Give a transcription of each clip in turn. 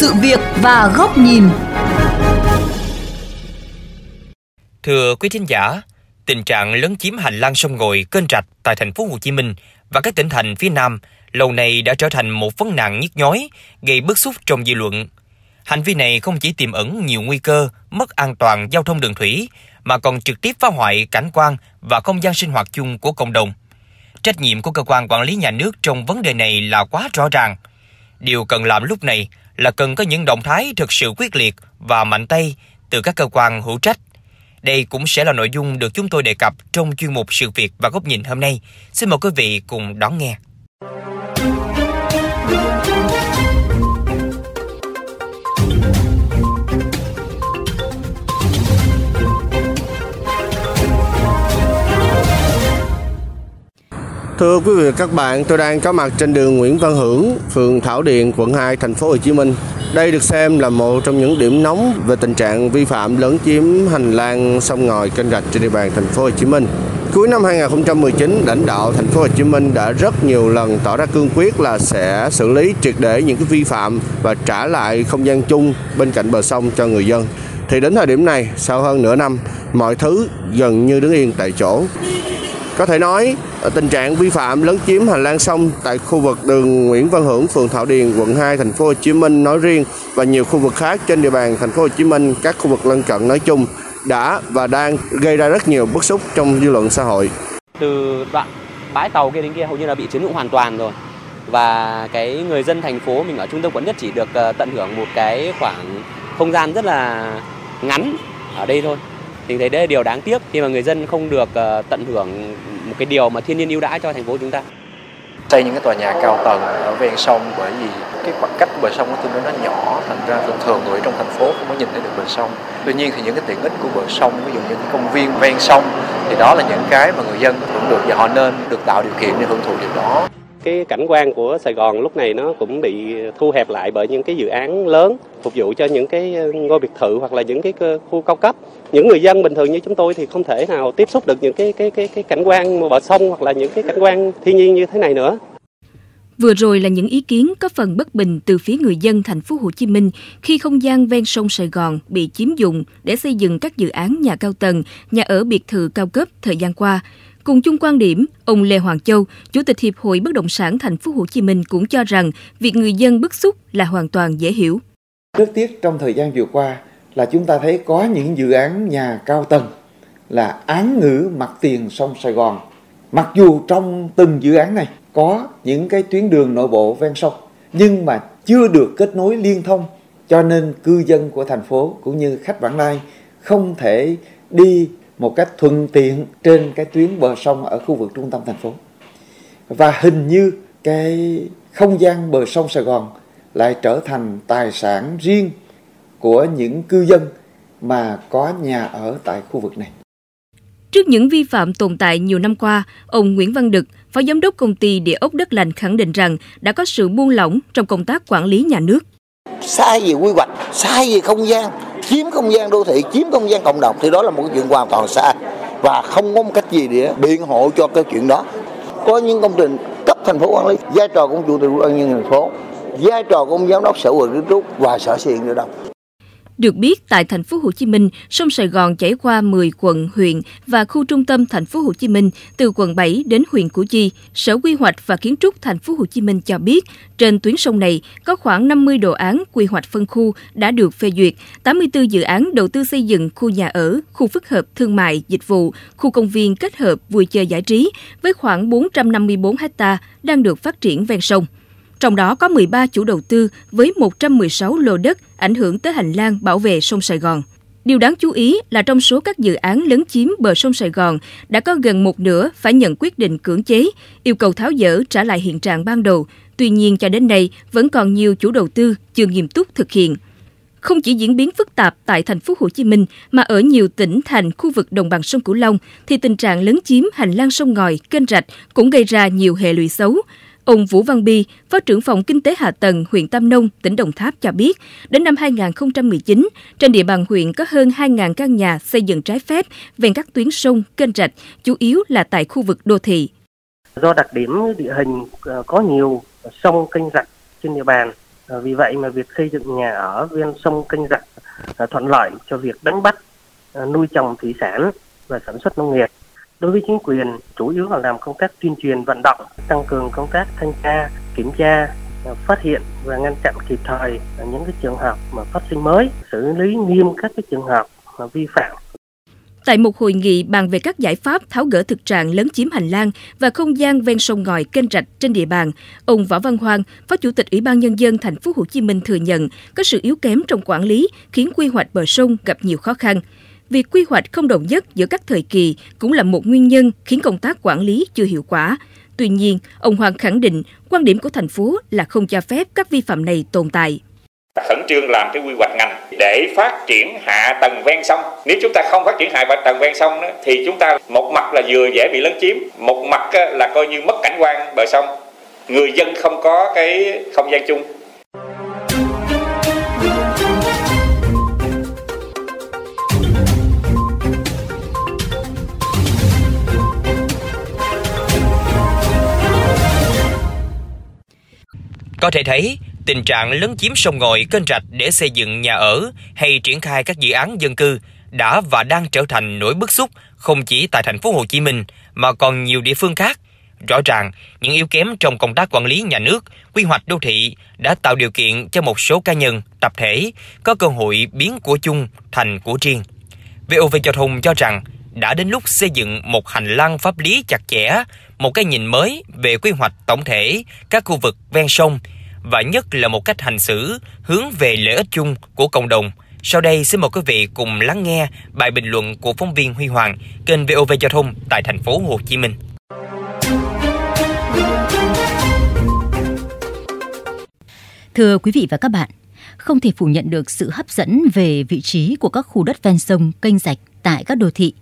sự việc và góc nhìn. Thưa quý thính giả, tình trạng lấn chiếm hành lang sông Ngòi, kênh rạch tại thành phố Hồ Chí Minh và các tỉnh thành phía Nam lâu nay đã trở thành một vấn nạn nhức nhối, gây bức xúc trong dư luận. Hành vi này không chỉ tiềm ẩn nhiều nguy cơ mất an toàn giao thông đường thủy mà còn trực tiếp phá hoại cảnh quan và không gian sinh hoạt chung của cộng đồng. Trách nhiệm của cơ quan quản lý nhà nước trong vấn đề này là quá rõ ràng. Điều cần làm lúc này là cần có những động thái thực sự quyết liệt và mạnh tay từ các cơ quan hữu trách. Đây cũng sẽ là nội dung được chúng tôi đề cập trong chuyên mục Sự việc và Góc nhìn hôm nay. Xin mời quý vị cùng đón nghe. Thưa quý vị và các bạn, tôi đang có mặt trên đường Nguyễn Văn Hưởng, phường Thảo Điền, quận 2, thành phố Hồ Chí Minh. Đây được xem là một trong những điểm nóng về tình trạng vi phạm lấn chiếm hành lang sông Ngòi, kênh rạch trên địa bàn thành phố Hồ Chí Minh. Cuối năm 2019, lãnh đạo thành phố Hồ Chí Minh đã rất nhiều lần tỏ ra cương quyết là sẽ xử lý triệt để những cái vi phạm và trả lại không gian chung bên cạnh bờ sông cho người dân. Thì đến thời điểm này, sau hơn nửa năm, mọi thứ gần như đứng yên tại chỗ. Có thể nói, tình trạng vi phạm lấn chiếm hành lang sông tại khu vực đường Nguyễn Văn Hưởng, phường Thảo Điền, quận 2, thành phố Hồ Chí Minh nói riêng và nhiều khu vực khác trên địa bàn thành phố Hồ Chí Minh, các khu vực lân cận nói chung đã và đang gây ra rất nhiều bức xúc trong dư luận xã hội. Từ đoạn bãi tàu kia đến kia hầu như là bị chiếm dụng hoàn toàn rồi. Và cái người dân thành phố mình ở trung tâm quận nhất chỉ được tận hưởng một cái khoảng không gian rất là ngắn ở đây thôi. Thì thấy đấy là điều đáng tiếc khi mà người dân không được tận hưởng một cái điều mà thiên nhiên ưu đãi cho thành phố chúng ta. Xây những cái tòa nhà cao tầng ở ven sông bởi vì cái khoảng cách bờ sông của tương đối nó nhỏ, thành ra thường người trong thành phố không có nhìn thấy được bờ sông. Tuy nhiên thì những cái tiện ích của bờ sông, ví dụ như cái công viên ven sông thì đó là những cái mà người dân hưởng được và họ nên được tạo điều kiện để hưởng thụ điều đó. Cái cảnh quan của Sài Gòn lúc này nó cũng bị thu hẹp lại bởi những cái dự án lớn phục vụ cho những cái ngôi biệt thự hoặc là những cái khu cao cấp. Những người dân bình thường như chúng tôi thì không thể nào tiếp xúc được những cái cảnh quan bờ sông hoặc là những cái cảnh quan thiên nhiên như thế này nữa. Vừa rồi là những ý kiến có phần bất bình từ phía người dân thành phố Hồ Chí Minh khi không gian ven sông Sài Gòn bị chiếm dụng để xây dựng các dự án nhà cao tầng, nhà ở biệt thự cao cấp thời gian qua. Cùng chung quan điểm, ông Lê Hoàng Châu, Chủ tịch Hiệp hội Bất động sản Thành phố Hồ Chí Minh cũng cho rằng việc người dân bức xúc là hoàn toàn dễ hiểu. Trước tiết trong thời gian vừa qua là chúng ta thấy có những dự án nhà cao tầng là án ngữ mặt tiền sông Sài Gòn. Mặc dù trong từng dự án này có những cái tuyến đường nội bộ ven sông nhưng mà chưa được kết nối liên thông, cho nên cư dân của thành phố cũng như khách vãng lai không thể đi một cách thuận tiện trên cái tuyến bờ sông ở khu vực trung tâm thành phố. Và hình như cái không gian bờ sông Sài Gòn lại trở thành tài sản riêng của những cư dân mà có nhà ở tại khu vực này. Trước những vi phạm tồn tại nhiều năm qua, ông Nguyễn Văn Đức, Phó Giám đốc Công ty Địa ốc Đất Lành khẳng định rằng đã có sự buông lỏng trong công tác quản lý nhà nước. Sai về quy hoạch, sai về không gian, chiếm không gian đô thị, chiếm không gian cộng đồng thì đó là một chuyện hoàn toàn sai và không có một cách gì để biện hộ cho cái chuyện đó. Có những công trình cấp thành phố quản lý, vai trò của chủ tịch ủy ban nhân dân thành phố, vai trò của ông giám đốc sở quy hoạch và sở xây dựng nữa đâu. Được biết, tại thành phố Hồ Chí Minh, sông Sài Gòn chảy qua 10 quận, huyện và khu trung tâm thành phố Hồ Chí Minh từ quận 7 đến huyện Củ Chi. Sở Quy hoạch và Kiến trúc thành phố Hồ Chí Minh cho biết, trên tuyến sông này có khoảng 50 đồ án quy hoạch phân khu đã được phê duyệt, 84 dự án đầu tư xây dựng khu nhà ở, khu phức hợp thương mại, dịch vụ, khu công viên kết hợp vui chơi giải trí với khoảng 454 ha đang được phát triển ven sông. Trong đó có 13 chủ đầu tư với 116 lô đất ảnh hưởng tới hành lang bảo vệ sông Sài Gòn. Điều đáng chú ý là trong số các dự án lấn chiếm bờ sông Sài Gòn đã có gần một nửa phải nhận quyết định cưỡng chế, yêu cầu tháo dỡ trả lại hiện trạng ban đầu. Tuy nhiên cho đến nay vẫn còn nhiều chủ đầu tư chưa nghiêm túc thực hiện. Không chỉ diễn biến phức tạp tại thành phố Hồ Chí Minh mà ở nhiều tỉnh thành khu vực đồng bằng sông Cửu Long thì tình trạng lấn chiếm hành lang sông Ngòi, kênh rạch cũng gây ra nhiều hệ lụy xấu. Ông Vũ Văn Bi, Phó trưởng phòng Kinh tế Hạ tầng huyện Tam Nông, tỉnh Đồng Tháp cho biết, đến năm 2019, trên địa bàn huyện có hơn 2.000 căn nhà xây dựng trái phép ven các tuyến sông, kênh rạch, chủ yếu là tại khu vực đô thị. Do đặc điểm địa hình có nhiều sông kênh rạch trên địa bàn, Vì vậy mà việc xây dựng nhà ở ven sông kênh rạch thuận lợi cho việc đánh bắt, nuôi trồng thủy sản và sản xuất nông nghiệp. Đối với chính quyền, chủ yếu là làm công tác tuyên truyền vận động, tăng cường công tác thanh tra, kiểm tra, phát hiện và ngăn chặn kịp thời những cái trường hợp mà phát sinh mới, xử lý nghiêm các cái trường hợp mà vi phạm. Tại một hội nghị bàn về các giải pháp tháo gỡ thực trạng lấn chiếm hành lang và không gian ven sông ngòi kênh rạch trên địa bàn, ông Võ Văn Hoang, Phó Chủ tịch Ủy ban Nhân dân Thành phố Hồ Chí Minh thừa nhận có sự yếu kém trong quản lý khiến quy hoạch bờ sông gặp nhiều khó khăn. Việc quy hoạch không đồng nhất giữa các thời kỳ cũng là một nguyên nhân khiến công tác quản lý chưa hiệu quả. Tuy nhiên, ông Hoang khẳng định quan điểm của thành phố là không cho phép các vi phạm này tồn tại. Khẩn trương làm cái quy hoạch ngành để phát triển hạ tầng ven sông. Nếu chúng ta không phát triển hạ tầng ven sông thì chúng ta một mặt là vừa dễ bị lấn chiếm, một mặt là coi như mất cảnh quan bờ sông. Người dân không có cái không gian chung. Có thể thấy, tình trạng lấn chiếm sông ngòi kênh rạch để xây dựng nhà ở hay triển khai các dự án dân cư đã và đang trở thành nỗi bức xúc không chỉ tại thành phố Hồ Chí Minh mà còn nhiều địa phương khác. Rõ ràng, những yếu kém trong công tác quản lý nhà nước, quy hoạch đô thị đã tạo điều kiện cho một số cá nhân, tập thể có cơ hội biến của chung thành của riêng. VOV Giao thông cho rằng đã đến lúc xây dựng một hành lang pháp lý chặt chẽ, một cái nhìn mới về quy hoạch tổng thể các khu vực ven sông và nhất là một cách hành xử hướng về lợi ích chung của cộng đồng. Sau đây xin mời quý vị cùng lắng nghe bài bình luận của phóng viên Huy Hoàng, kênh VOV Giao thông tại thành phố Hồ Chí Minh. Thưa quý vị và các bạn, không thể phủ nhận được sự hấp dẫn về vị trí của các khu đất ven sông, kênh rạch tại các đô thị.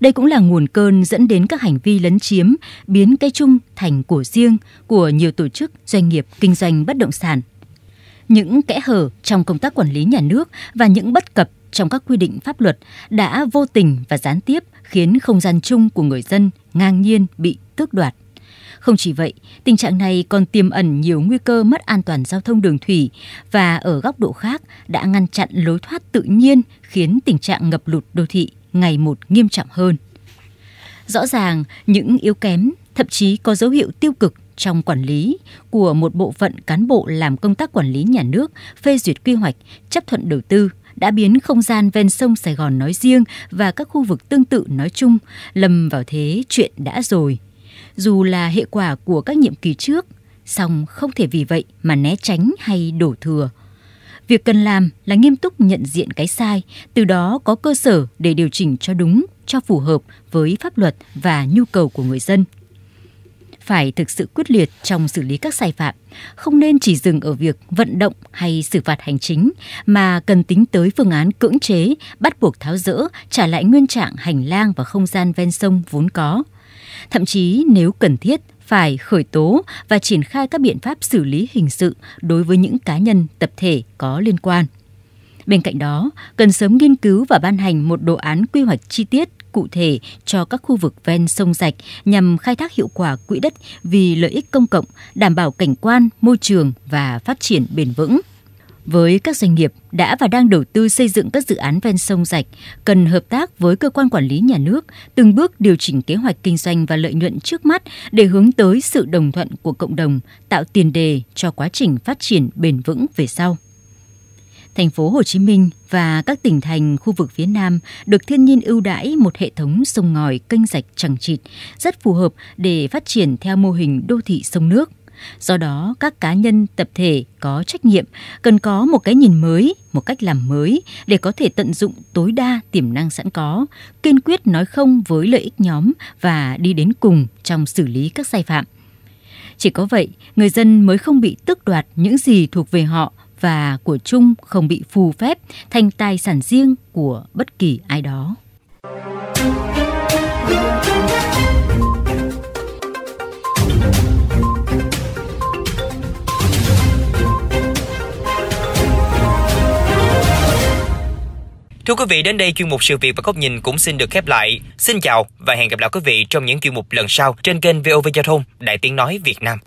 Đây cũng là nguồn cơn dẫn đến các hành vi lấn chiếm, biến cái chung thành của riêng của nhiều tổ chức, doanh nghiệp, kinh doanh bất động sản. Những kẽ hở trong công tác quản lý nhà nước và những bất cập trong các quy định pháp luật đã vô tình và gián tiếp khiến không gian chung của người dân ngang nhiên bị tước đoạt. Không chỉ vậy, tình trạng này còn tiềm ẩn nhiều nguy cơ mất an toàn giao thông đường thủy và ở góc độ khác đã ngăn chặn lối thoát tự nhiên khiến tình trạng ngập lụt đô thị ngày một nghiêm trọng hơn. Rõ ràng, những yếu kém, thậm chí có dấu hiệu tiêu cực trong quản lý của một bộ phận cán bộ làm công tác quản lý nhà nước, phê duyệt quy hoạch, chấp thuận đầu tư đã biến không gian ven sông Sài Gòn nói riêng và các khu vực tương tự nói chung lâm vào thế chuyện đã rồi. Dù là hệ quả của các nhiệm kỳ trước, song không thể vì vậy mà né tránh hay đổ thừa. Việc cần làm là nghiêm túc nhận diện cái sai, từ đó có cơ sở để điều chỉnh cho đúng, cho phù hợp với pháp luật và nhu cầu của người dân. Phải thực sự quyết liệt trong xử lý các sai phạm, không nên chỉ dừng ở việc vận động hay xử phạt hành chính, mà cần tính tới phương án cưỡng chế, bắt buộc tháo dỡ, trả lại nguyên trạng hành lang và không gian ven sông vốn có. Thậm chí nếu cần thiết, phải khởi tố và triển khai các biện pháp xử lý hình sự đối với những cá nhân, tập thể có liên quan. Bên cạnh đó, cần sớm nghiên cứu và ban hành một đồ án quy hoạch chi tiết, cụ thể cho các khu vực ven sông rạch nhằm khai thác hiệu quả quỹ đất vì lợi ích công cộng, đảm bảo cảnh quan, môi trường và phát triển bền vững. Với các doanh nghiệp đã và đang đầu tư xây dựng các dự án ven sông rạch, cần hợp tác với cơ quan quản lý nhà nước, từng bước điều chỉnh kế hoạch kinh doanh và lợi nhuận trước mắt để hướng tới sự đồng thuận của cộng đồng, tạo tiền đề cho quá trình phát triển bền vững về sau. Thành phố Hồ Chí Minh và các tỉnh thành khu vực phía Nam được thiên nhiên ưu đãi một hệ thống sông ngòi kênh rạch chằng chịt, rất phù hợp để phát triển theo mô hình đô thị sông nước. Do đó, các cá nhân, tập thể có trách nhiệm cần có một cái nhìn mới, một cách làm mới để có thể tận dụng tối đa tiềm năng sẵn có, kiên quyết nói không với lợi ích nhóm và đi đến cùng trong xử lý các sai phạm. Chỉ có vậy, người dân mới không bị tước đoạt những gì thuộc về họ và của chung không bị phù phép thành tài sản riêng của bất kỳ ai đó. Thưa quý vị, đến đây chuyên mục Sự việc và Góc nhìn cũng xin được khép lại. Xin chào và hẹn gặp lại quý vị trong những chuyên mục lần sau trên kênh VOV Giao thông, Đài Tiếng Nói Việt Nam.